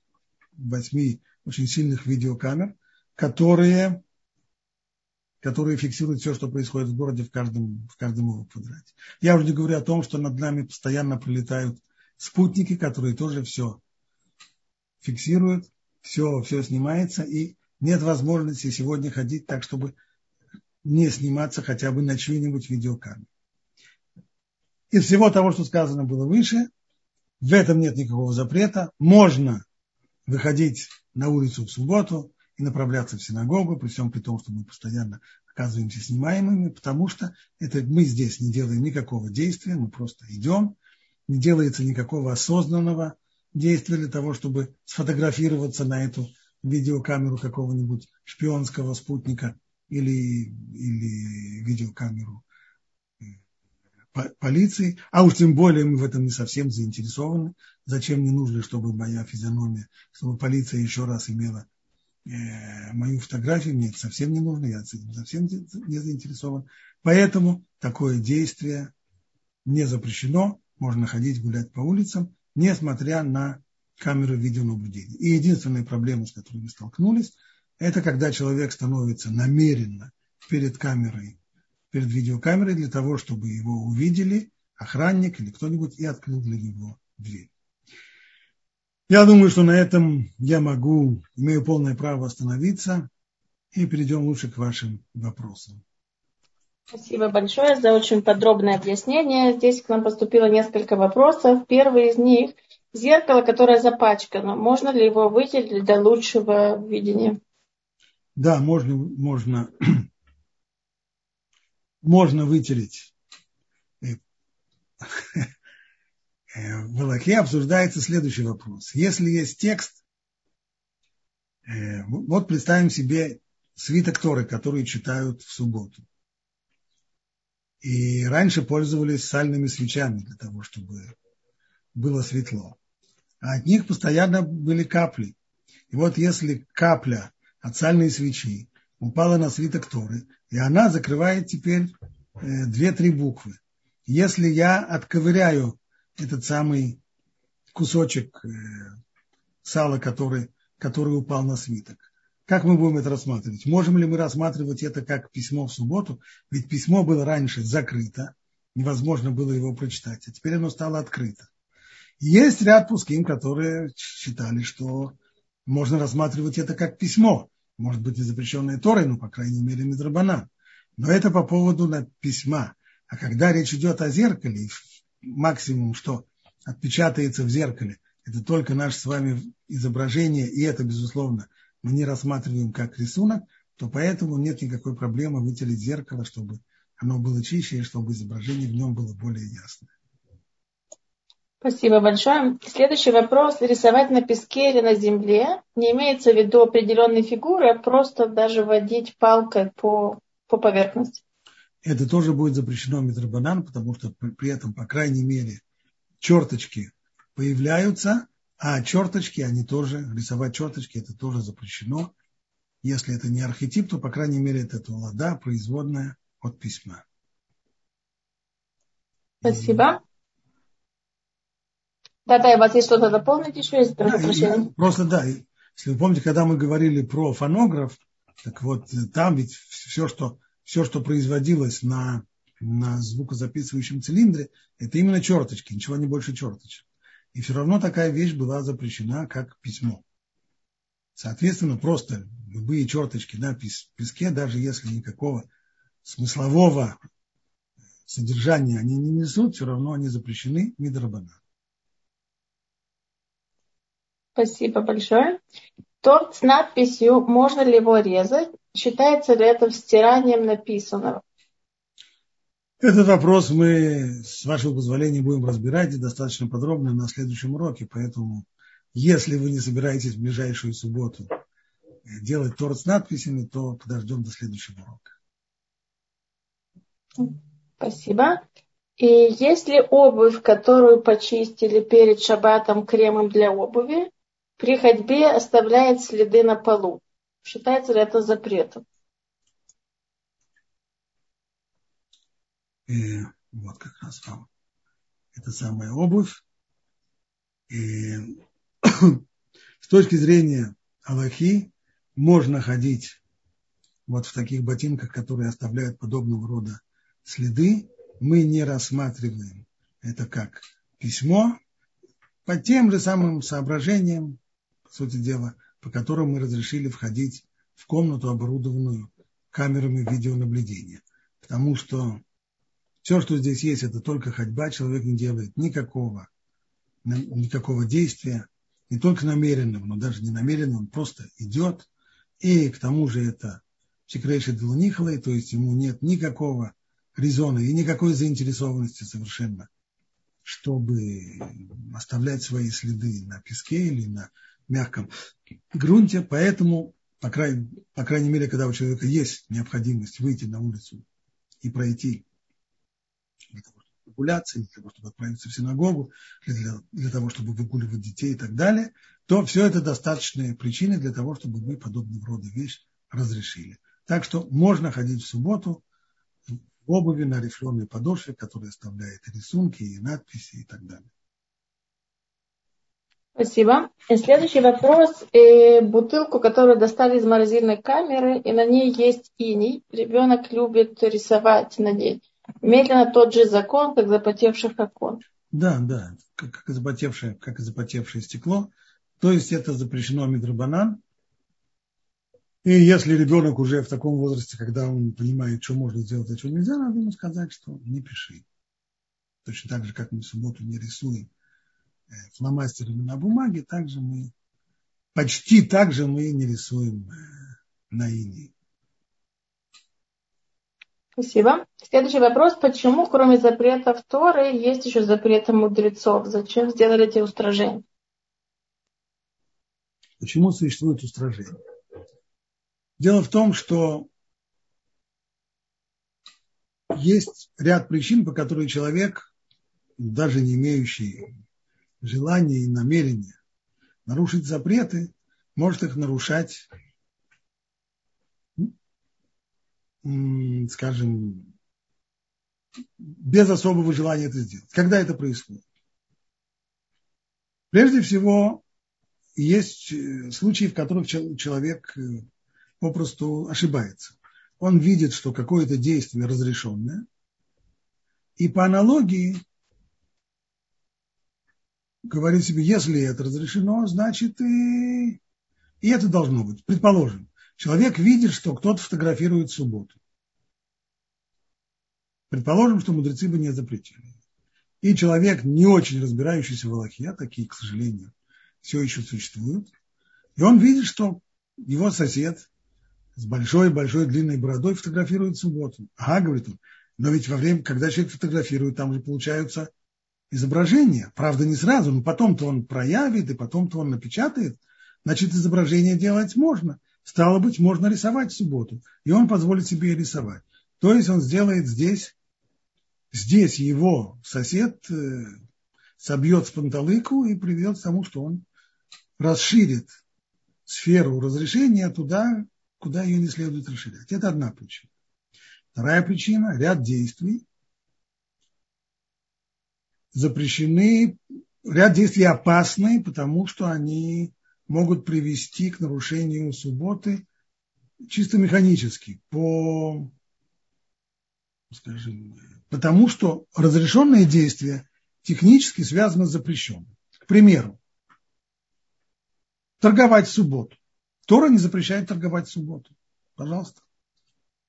восьми очень сильных видеокамер, которые, которые фиксируют все, что происходит в городе в каждом, в каждом его квадрате. Я уже не говорю о том, что над нами постоянно прилетают спутники, которые тоже все фиксируют, все, все снимается, и нет возможности сегодня ходить так, чтобы не сниматься хотя бы на чью-нибудь видеокамеру. Из всего того, что сказано было выше, в этом нет никакого запрета. Можно выходить на улицу в субботу и направляться в синагогу, при всем при том, что мы постоянно оказываемся снимаемыми, потому что это мы здесь не делаем никакого действия, мы просто идем, не делается никакого осознанного действия для того, чтобы сфотографироваться на эту видеокамеру какого-нибудь шпионского спутника или, или видеокамеру полицией, а уж тем более мы в этом не совсем заинтересованы. Зачем мне нужно, чтобы моя физиономия, чтобы полиция еще раз имела э, мою фотографию, мне это совсем не нужно, я совсем не заинтересован. Поэтому такое действие не запрещено, можно ходить гулять по улицам, несмотря на камеру видеонаблюдения. И единственная проблема, с которой мы столкнулись, это когда человек становится намеренно перед камерой, перед видеокамерой для того, чтобы его увидели охранник или кто-нибудь и открыл для него дверь. Я думаю, что на этом я могу, имею полное право остановиться и перейдем лучше к вашим вопросам. Спасибо большое за очень подробное объяснение. Здесь к нам поступило несколько вопросов. Первый из них – зеркало, которое запачкано. Можно ли его выделить для лучшего видения? Да, можно, можно, можно вытереть. В Алахе обсуждается следующий вопрос. Если есть текст, вот представим себе свиток Торы, который читают в субботу. И раньше пользовались сальными свечами для того, чтобы было светло. А от них постоянно были капли. И вот если капля от сальной свечи упала на свиток Торы, и она закрывает теперь две-три буквы. Если я отковыряю этот самый кусочек сала, который, который упал на свиток, как мы будем это рассматривать? Можем ли мы рассматривать это как письмо в субботу? Ведь письмо было раньше закрыто, невозможно было его прочитать, а теперь оно стало открыто. Есть ряд пуским, которые считали, что можно рассматривать это как письмо. Может быть, не запрещенное Торой, но, по крайней мере, мидрабанан. Но это по поводу письма. А когда речь идет о зеркале, максимум, что отпечатается в зеркале, это только наше с вами изображение, и это, безусловно, мы не рассматриваем как рисунок, то поэтому нет никакой проблемы вытереть зеркало, чтобы оно было чище и чтобы изображение в нем было более ясное. Спасибо большое. Следующий вопрос. Рисовать на песке или на земле? Не имеется в виду определенной фигуры, а просто даже водить палкой по, по поверхности. Это тоже будет запрещено мидрабанан, потому что при этом, по крайней мере, черточки появляются, а черточки, они тоже, рисовать черточки, это тоже запрещено. Если это не архетип, то, по крайней мере, это тулада, производная от письма. Спасибо. Да-да, и... у вас есть что-то дополнить еще? Есть, прошу да, прощения. Просто да, если вы помните, когда мы говорили про фонограф, так вот там ведь все, что, все, что производилось на, на звукозаписывающем цилиндре, это именно черточки, ничего не больше черточек. И все равно такая вещь была запрещена как письмо. Соответственно, просто любые черточки на песке, даже если никакого смыслового содержания они не несут, все равно они запрещены мидрабанан. Спасибо большое. Торт с надписью, можно ли его резать? Считается ли это стиранием написанного? Этот вопрос мы, с вашего позволения, будем разбирать и достаточно подробно на следующем уроке. Поэтому, если вы не собираетесь в ближайшую субботу делать торт с надписями, то подождем до следующего урока. Спасибо. И есть ли обувь, которую почистили перед шаббатом кремом для обуви, при ходьбе оставляет следы на полу? Считается ли это запретом? И вот как раз вам эта самая обувь. И с точки зрения алахи можно ходить вот в таких ботинках, которые оставляют подобного рода следы. Мы не рассматриваем это как письмо по тем же самым соображениям, по сути дела, по которым мы разрешили входить в комнату, оборудованную камерами видеонаблюдения. Потому что все, что здесь есть, это только ходьба, человек не делает никакого, никакого действия, не только намеренного, но даже не намеренного, он просто идет, и к тому же это псик рейши вилой амут, то есть ему нет никакого резона и никакой заинтересованности совершенно, чтобы оставлять свои следы на песке или на мягком грунте, поэтому, по крайней, по крайней мере, когда у человека есть необходимость выйти на улицу и пройти манипуляций, для того, чтобы отправиться в синагогу, для, для того, чтобы выгуливать детей и так далее, то все это достаточные причины для того, чтобы мы подобного рода вещь разрешили. Так что можно ходить в субботу в обуви на рифленой подошве, которая оставляет рисунки и надписи и так далее. Спасибо. Следующий вопрос. Бутылку, которую достали из морозильной камеры, и на ней есть иней. Ребенок любит рисовать на ней. Медленно тот же закон, как запотевших окон. Да, да, как, как, запотевшее, как запотевшее стекло. То есть это запрещено мидрабанан. И если ребенок уже в таком возрасте, когда он понимает, что можно сделать, а что нельзя, надо ему сказать, что не пиши. Точно так же, как мы в субботу не рисуем фломастерами на бумаге, также мы, почти так же мы не рисуем на иней. Спасибо. Следующий вопрос. Почему, кроме запретов Торы, есть еще запреты мудрецов? Зачем сделали эти устражения? Почему существует устражение? Дело в том, что есть ряд причин, по которым человек, даже не имеющий желания и намерения нарушить запреты, может их нарушать, скажем, без особого желания это сделать. Когда это происходит? Прежде всего, есть случаи, в которых человек попросту ошибается. Он видит, что какое-то действие разрешенное, и по аналогии говорит себе, если это разрешено, значит и, и это должно быть. Предположим, человек видит, что кто-то фотографирует в субботу. Предположим, что мудрецы бы не запретили. И человек, не очень разбирающийся в алахе, такие, к сожалению, все еще существуют, и он видит, что его сосед с большой-большой длинной бородой фотографирует в субботу. Ага, говорит он, но ведь во время, когда человек фотографирует, там же получаются изображение, правда, не сразу, но потом-то он проявит, и потом-то он напечатает, значит, изображение делать можно. Стало быть, можно рисовать в субботу, и он позволит себе рисовать. То есть он сделает здесь, здесь его сосед собьет с панталыку и приведет к тому, что он расширит сферу разрешения туда, куда ее не следует расширять. Это одна причина. Вторая причина – ряд действий, запрещены, ряд действий опасны, потому что они могут привести к нарушению субботы чисто механически, по, скажем, потому что разрешенные действия технически связаны с запрещенным. К примеру, торговать в субботу. Тора не запрещает торговать в субботу. Пожалуйста.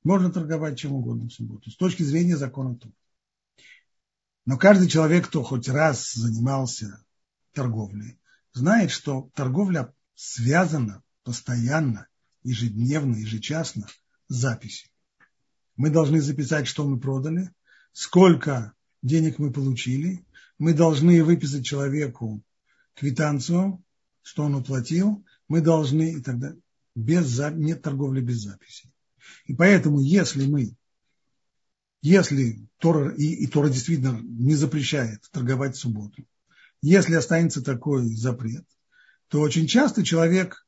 Можно торговать чем угодно в субботу, с точки зрения закона Торы. Но каждый человек, кто хоть раз занимался торговлей, знает, что торговля связана постоянно, ежедневно, ежечасно с записью. Мы должны записать, что мы продали, сколько денег мы получили. Мы должны выписать человеку квитанцию, что он уплатил. Мы должны и так далее. Без, нет торговли без записи. И поэтому, если мы Если Тора, и, и Тора действительно не запрещает торговать в субботу, если останется такой запрет, то очень часто человек,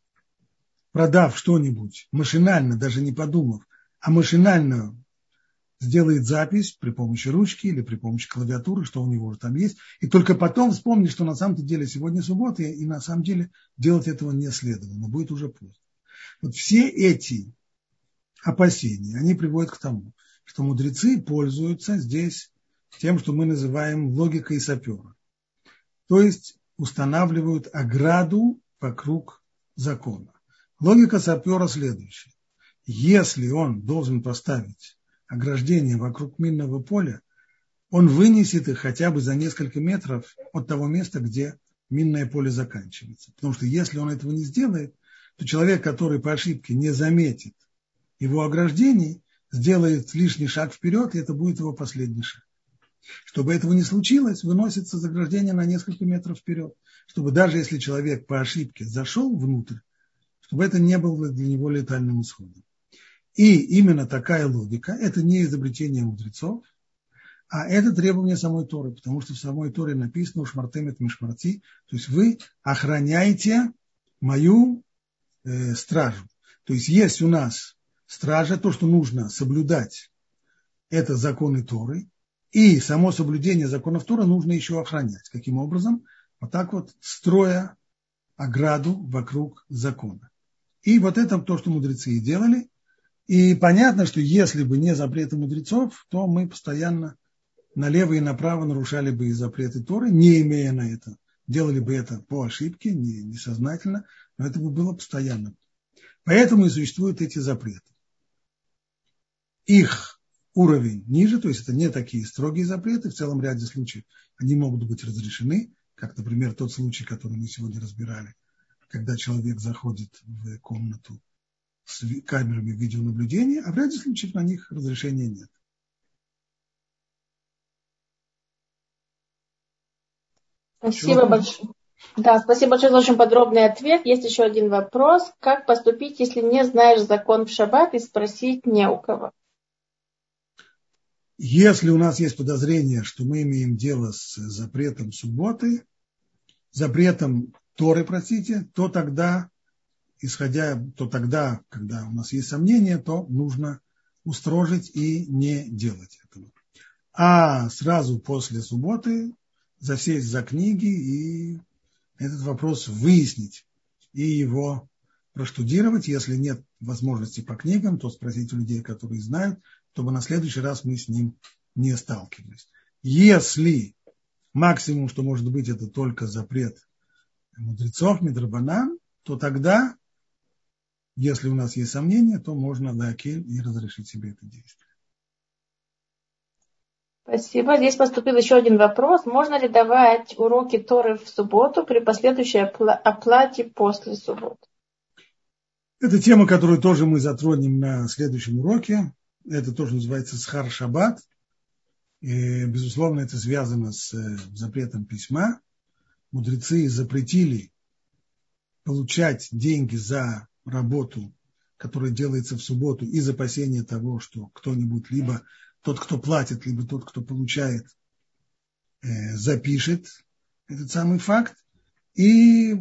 продав что-нибудь машинально, даже не подумав, а машинально сделает запись при помощи ручки или при помощи клавиатуры, что у него там есть, и только потом вспомнит, что на самом-то деле сегодня суббота, и на самом деле делать этого не следовало, но будет уже поздно. Вот все эти опасения, они приводят к тому, что мудрецы пользуются здесь тем, что мы называем логикой сапера. То есть устанавливают ограду вокруг закона. Логика сапера следующая. Если он должен поставить ограждение вокруг минного поля, он вынесет их хотя бы за несколько метров от того места, где минное поле заканчивается. Потому что если он этого не сделает, то человек, который по ошибке не заметит его ограждений, сделает лишний шаг вперед, и это будет его последний шаг. Чтобы этого не случилось, выносится заграждение на несколько метров вперед, чтобы даже если человек по ошибке зашел внутрь, чтобы это не было для него летальным исходом. И именно такая логика, это не изобретение мудрецов, А это требование самой Торы, потому что в самой Торе написано «Ушмартемет мишмарти», то есть вы охраняете мою э, стражу. То есть есть у нас стража, то, что нужно соблюдать, это законы Торы, и само соблюдение законов Торы нужно еще охранять. Каким образом? Вот так вот, строя ограду вокруг закона. И вот это то, что мудрецы и делали. И понятно, что если бы не запреты мудрецов, то мы постоянно налево и направо нарушали бы и запреты Торы, не имея на это. Делали бы это по ошибке, не, несознательно, но это бы было постоянно. Поэтому и существуют эти запреты. Их уровень ниже, то есть это не такие строгие запреты. В целом ряде случаев они могут быть разрешены, как, например, тот случай, который мы сегодня разбирали, когда человек заходит в комнату с камерами видеонаблюдения, а в ряде случаев на них разрешения нет. Спасибо большое. Да, спасибо большое за очень подробный ответ. Есть еще один вопрос. Как поступить, если не знаешь закон в шаббат и спросить не у кого? Если у нас есть подозрение, что мы имеем дело с запретом субботы, запретом Торы, простите, то тогда, исходя, то тогда, когда у нас есть сомнения, то нужно устрожить и не делать этого. А сразу после субботы засесть за книги и этот вопрос выяснить и его проштудировать. Если нет возможности по книгам, то спросить у людей, которые знают, чтобы на следующий раз мы с ним не сталкивались. Если максимум, что может быть, это только запрет мудрецов, мидрабанан, то тогда, если у нас есть сомнения, то можно лакель и разрешить себе это действие. Спасибо. Здесь поступил еще один вопрос. Можно ли давать уроки Торы в субботу при последующей оплате после субботы? Это тема, которую тоже мы затронем на следующем уроке. Это тоже называется Схар-Шаббат. И, безусловно, это связано с запретом письма. Мудрецы запретили получать деньги за работу, которая делается в субботу, из опасения того, что кто-нибудь либо тот, кто платит, либо тот, кто получает, запишет этот самый факт. И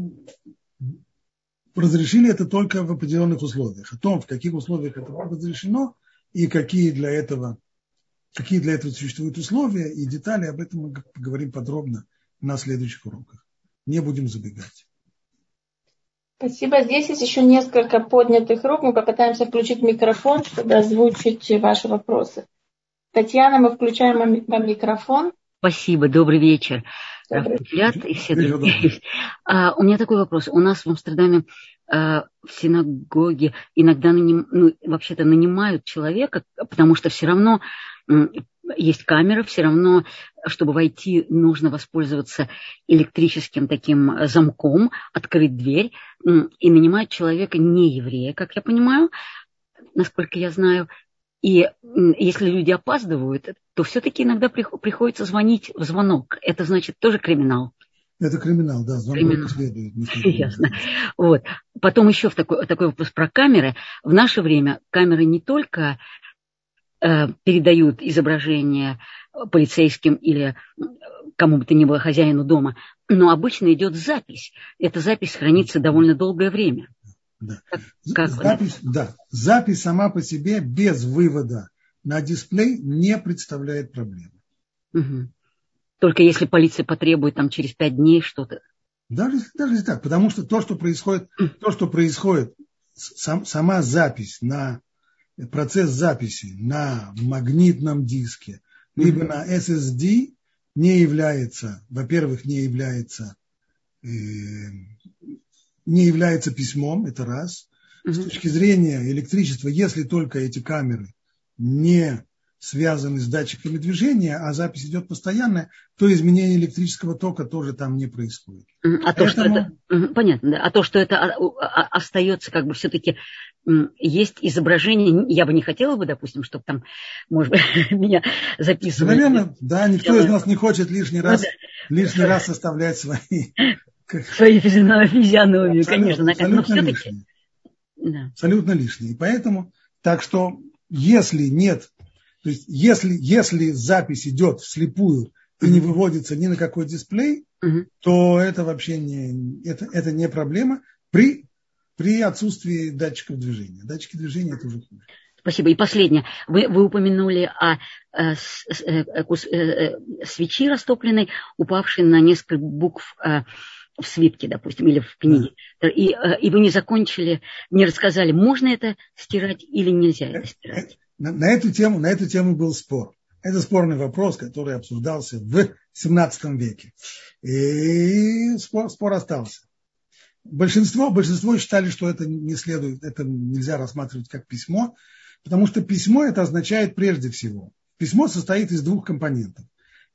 разрешили это только в определенных условиях. О том, в каких условиях это разрешено и какие для этого, какие для этого существуют условия и детали, об этом мы поговорим подробно на следующих уроках. Не будем забегать. Спасибо. Здесь есть еще несколько поднятых рук. Мы попытаемся включить микрофон, чтобы озвучить ваши вопросы. Татьяна, мы включаем вам микрофон. Спасибо, добрый вечер. Добрый вечер. И все добрый. А, у меня такой вопрос. У нас в Амстердаме а, в синагоге иногда наним, ну, вообще-то нанимают человека, потому что все равно м, есть камера, все равно, чтобы войти, нужно воспользоваться электрическим таким замком, открыть дверь, м, и нанимают человека не еврея, как я понимаю, насколько я знаю. И если люди опаздывают, то все-таки иногда приходится звонить в звонок. Это значит тоже криминал. Это криминал, да, звонок криминал. Следует. Ясно. Вот. Потом еще такой, такой вопрос про камеры. В наше время камеры не только э, передают изображение полицейским или кому бы то ни было хозяину дома, но обычно идет запись. Эта запись хранится довольно долгое время. Да. Как запись, да. Запись сама по себе без вывода на дисплей не представляет проблемы. Угу. Только если полиция потребует там, через пять дней что-то. Даже, даже так, потому что то, что происходит, то, что происходит сам, сама запись, на, процесс записи на магнитном диске, либо угу. на эс эс ди не является, во-первых, не является... Э, не является письмом, это раз. Mm-hmm. С точки зрения электричества, если только эти камеры не связаны с датчиками движения, а запись идет постоянная, то изменение электрического тока тоже там не происходит. Mm-hmm. А, Поэтому... то, что это... Понятно, да. А то, что это остается как бы все-таки... Есть изображение, я бы не хотела бы, допустим, чтобы там, может быть, меня записывали. Наверное, да, никто я... из нас не хочет лишний раз, ну, лишний да. раз составлять свои... Как... Свои физиономии, конечно. Абсолютно но лишние. Да. Абсолютно лишние. Поэтому, так что, если нет, То есть если, если запись идет вслепую и не выводится ни на какой дисплей, угу. то это вообще не, это, это не проблема при, при отсутствии датчиков движения. Датчики движения – это уже хуже. Спасибо. И последнее. Вы, вы упомянули о э, с, э, кус, э, свечи растопленной, упавшей на несколько букв э, в свитке, допустим, или в книге. Да. И, э, и вы не закончили, не рассказали, можно это стирать или нельзя это стирать. На, на, эту тему, на эту тему был спор. Это спорный вопрос, который обсуждался в семнадцатом веке. И спор, спор остался. Большинство, большинство считали, что это не следует, это нельзя рассматривать как письмо, потому что письмо это означает прежде всего. Письмо состоит из двух компонентов.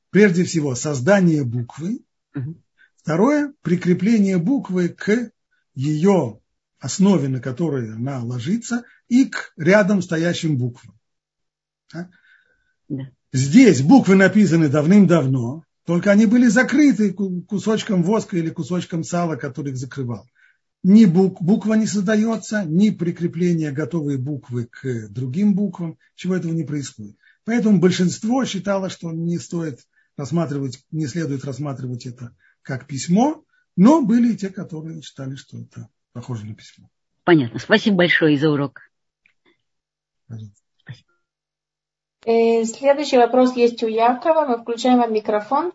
Прежде всего, создание буквы. Угу. Второе, прикрепление буквы к ее основе, на которой она ложится, и к рядом стоящим буквам. Здесь буквы написаны давным-давно, только они были закрыты кусочком воска или кусочком сала, который их закрывал. Ни бук, буква не создается, ни прикрепление готовой буквы к другим буквам, чего этого не происходит. Поэтому большинство считало, что не стоит рассматривать, не следует рассматривать это как письмо, но были и те, которые считали, что это похоже на письмо. Понятно. Спасибо большое за урок. Пожалуйста. Следующий вопрос есть у Якова. Мы включаем вам микрофон.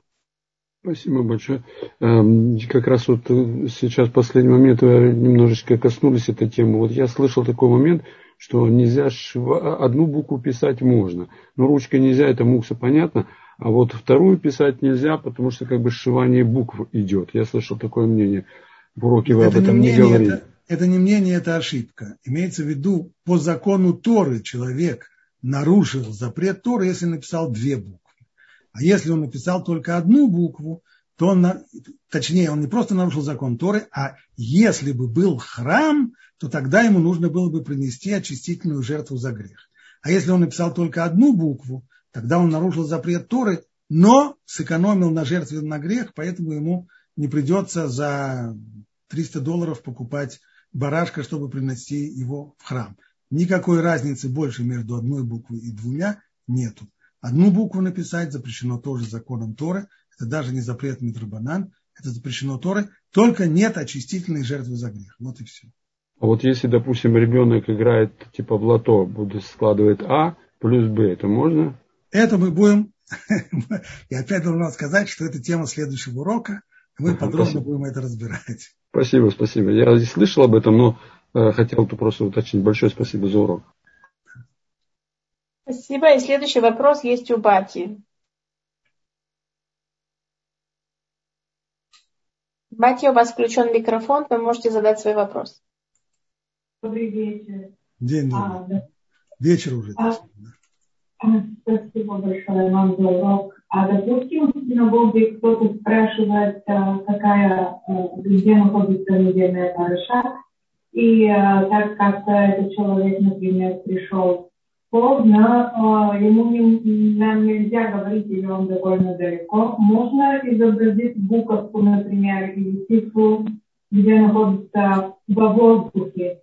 Спасибо большое. Как раз вот сейчас в последний момент вы немножечко коснулись этой темы. Вот я слышал такой момент, что нельзя шва... одну букву писать можно, но ручкой нельзя, это мукса, понятно. А вот вторую писать нельзя, потому что как бы сшивание букв идет. Я слышал такое мнение. В уроке вы об этом не говорили. Это, это не мнение, это ошибка. Имеется в виду по закону Торы человек нарушил запрет Торы, если написал две буквы. А если он написал только одну букву, то он, точнее, он не просто нарушил закон Торы, а если бы был храм, то тогда ему нужно было бы принести очистительную жертву за грех. А если он написал только одну букву, тогда он нарушил запрет Торы, но сэкономил на жертве на грех, поэтому ему не придется за триста долларов покупать барашка, чтобы принести его в храм. Никакой разницы больше между одной буквой и двумя нету. Одну букву написать запрещено тоже законом Торы. Это даже не запрет мидрабанан. Это запрещено Торы. Только нет очистительной жертвы за грех. Вот и все. А вот если, допустим, ребенок играет типа в лото, будет складывает А плюс Б, это можно? Это мы будем... Я опять должен сказать, что это тема следующего урока. Мы подробно будем это разбирать. Спасибо, спасибо. Я здесь слышал об этом, но... Хотел бы просто уточнить. Большое спасибо за урок. Спасибо. И следующий вопрос есть у Бати. Бати, у вас включен микрофон. Вы можете задать свой вопрос. Добрый вечер. День добрый. А, да. Вечер уже. А, да. Спасибо большое вам за урок. А допустим, в синагоге кто-то спрашивает, какая, где находится недельная параша. И э, так как этот человек, например, пришел поздно, э, ему не, нам нельзя говорить, или он довольно далеко, можно изобразить буковку, например, или цифру, где находится во воздухе.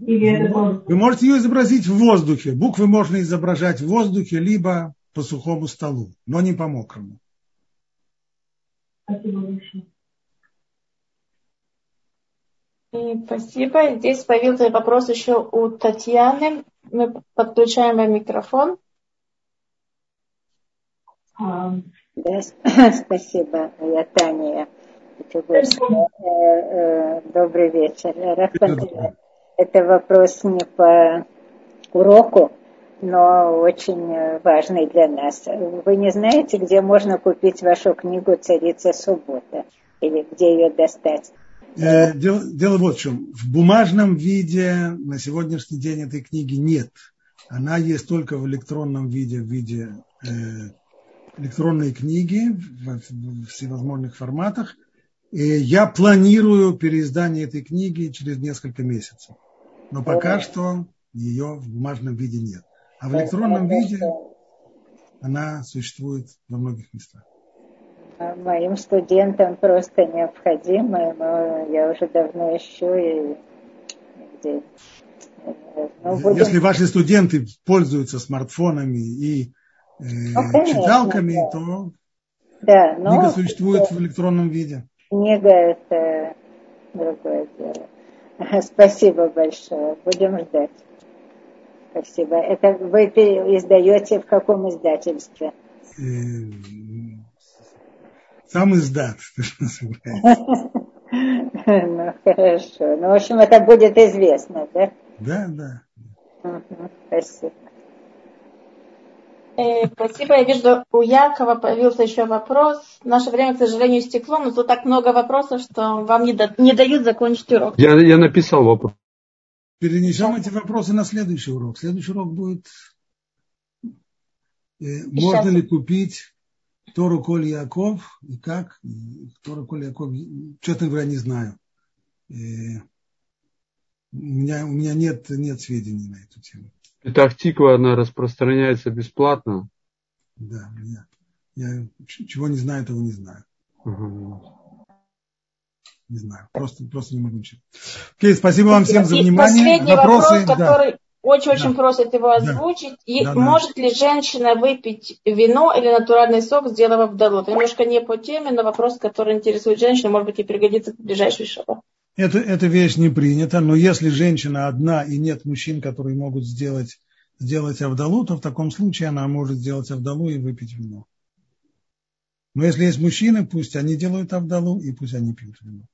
Или это воздух. Вы можете ее изобразить в воздухе. Буквы можно изображать в воздухе, либо по сухому столу, но не по мокрому. Спасибо большое. Спасибо. Здесь появился вопрос еще у Татьяны. Мы подключаем ей микрофон. Да, спасибо, я Таня. Добрый вечер. Это вопрос не по уроку, но очень важный для нас. Вы не знаете, где можно купить вашу книгу «Царица суббота» или где ее достать? Дело, дело вот в чем. В бумажном виде на сегодняшний день этой книги нет. Она есть только в электронном виде, в виде э, электронной книги в, в всевозможных форматах. И я планирую переиздание этой книги через несколько месяцев. Но пока что ее в бумажном виде нет. А в электронном виде она существует во многих местах. Моим студентам просто необходимо, но я уже давно ищу и где Если ваши студенты пользуются смартфонами и э, ну, читалками, да. то да, но книга существует в электронном виде. Книга – это другое дело. Спасибо большое. Будем ждать. Спасибо. Это вы издаете в каком издательстве? Сам издат. Ну, хорошо. Ну, в общем, это будет известно, да? Да, да. Угу, спасибо. Э, спасибо. Я вижу, у Якова появился еще вопрос. Наше время, к сожалению, истекло, но тут так много вопросов, что вам не, да, не дают закончить урок. Я, я написал вопрос. Перенесем эти вопросы на следующий урок. Следующий урок будет... Э, можно ли купить Тору Коль Яков? И как? Тору Коль Яков... Честно говоря, не знаю. Э, У меня, у меня нет, нет сведений на эту тему. Петах-Тиква, она распространяется бесплатно? Да, я, я чего не знаю, того не знаю. Угу. Не знаю, просто, просто не могу ничего. Окей, спасибо вам всем за внимание. Последний Вопросы? вопрос, который да. очень-очень да. просят его озвучить. Да. И да, может да. ли женщина выпить вино или натуральный сок, сделав авдалу? Немножко не по теме, но вопрос, который интересует женщину, может быть, и пригодится в ближайший шаббат. Это, эта вещь не принята, но если женщина одна и нет мужчин, которые могут сделать, сделать авдалу, то в таком случае она может сделать авдалу и выпить вино. Но если есть мужчины, пусть они делают авдалу и пусть они пьют вино.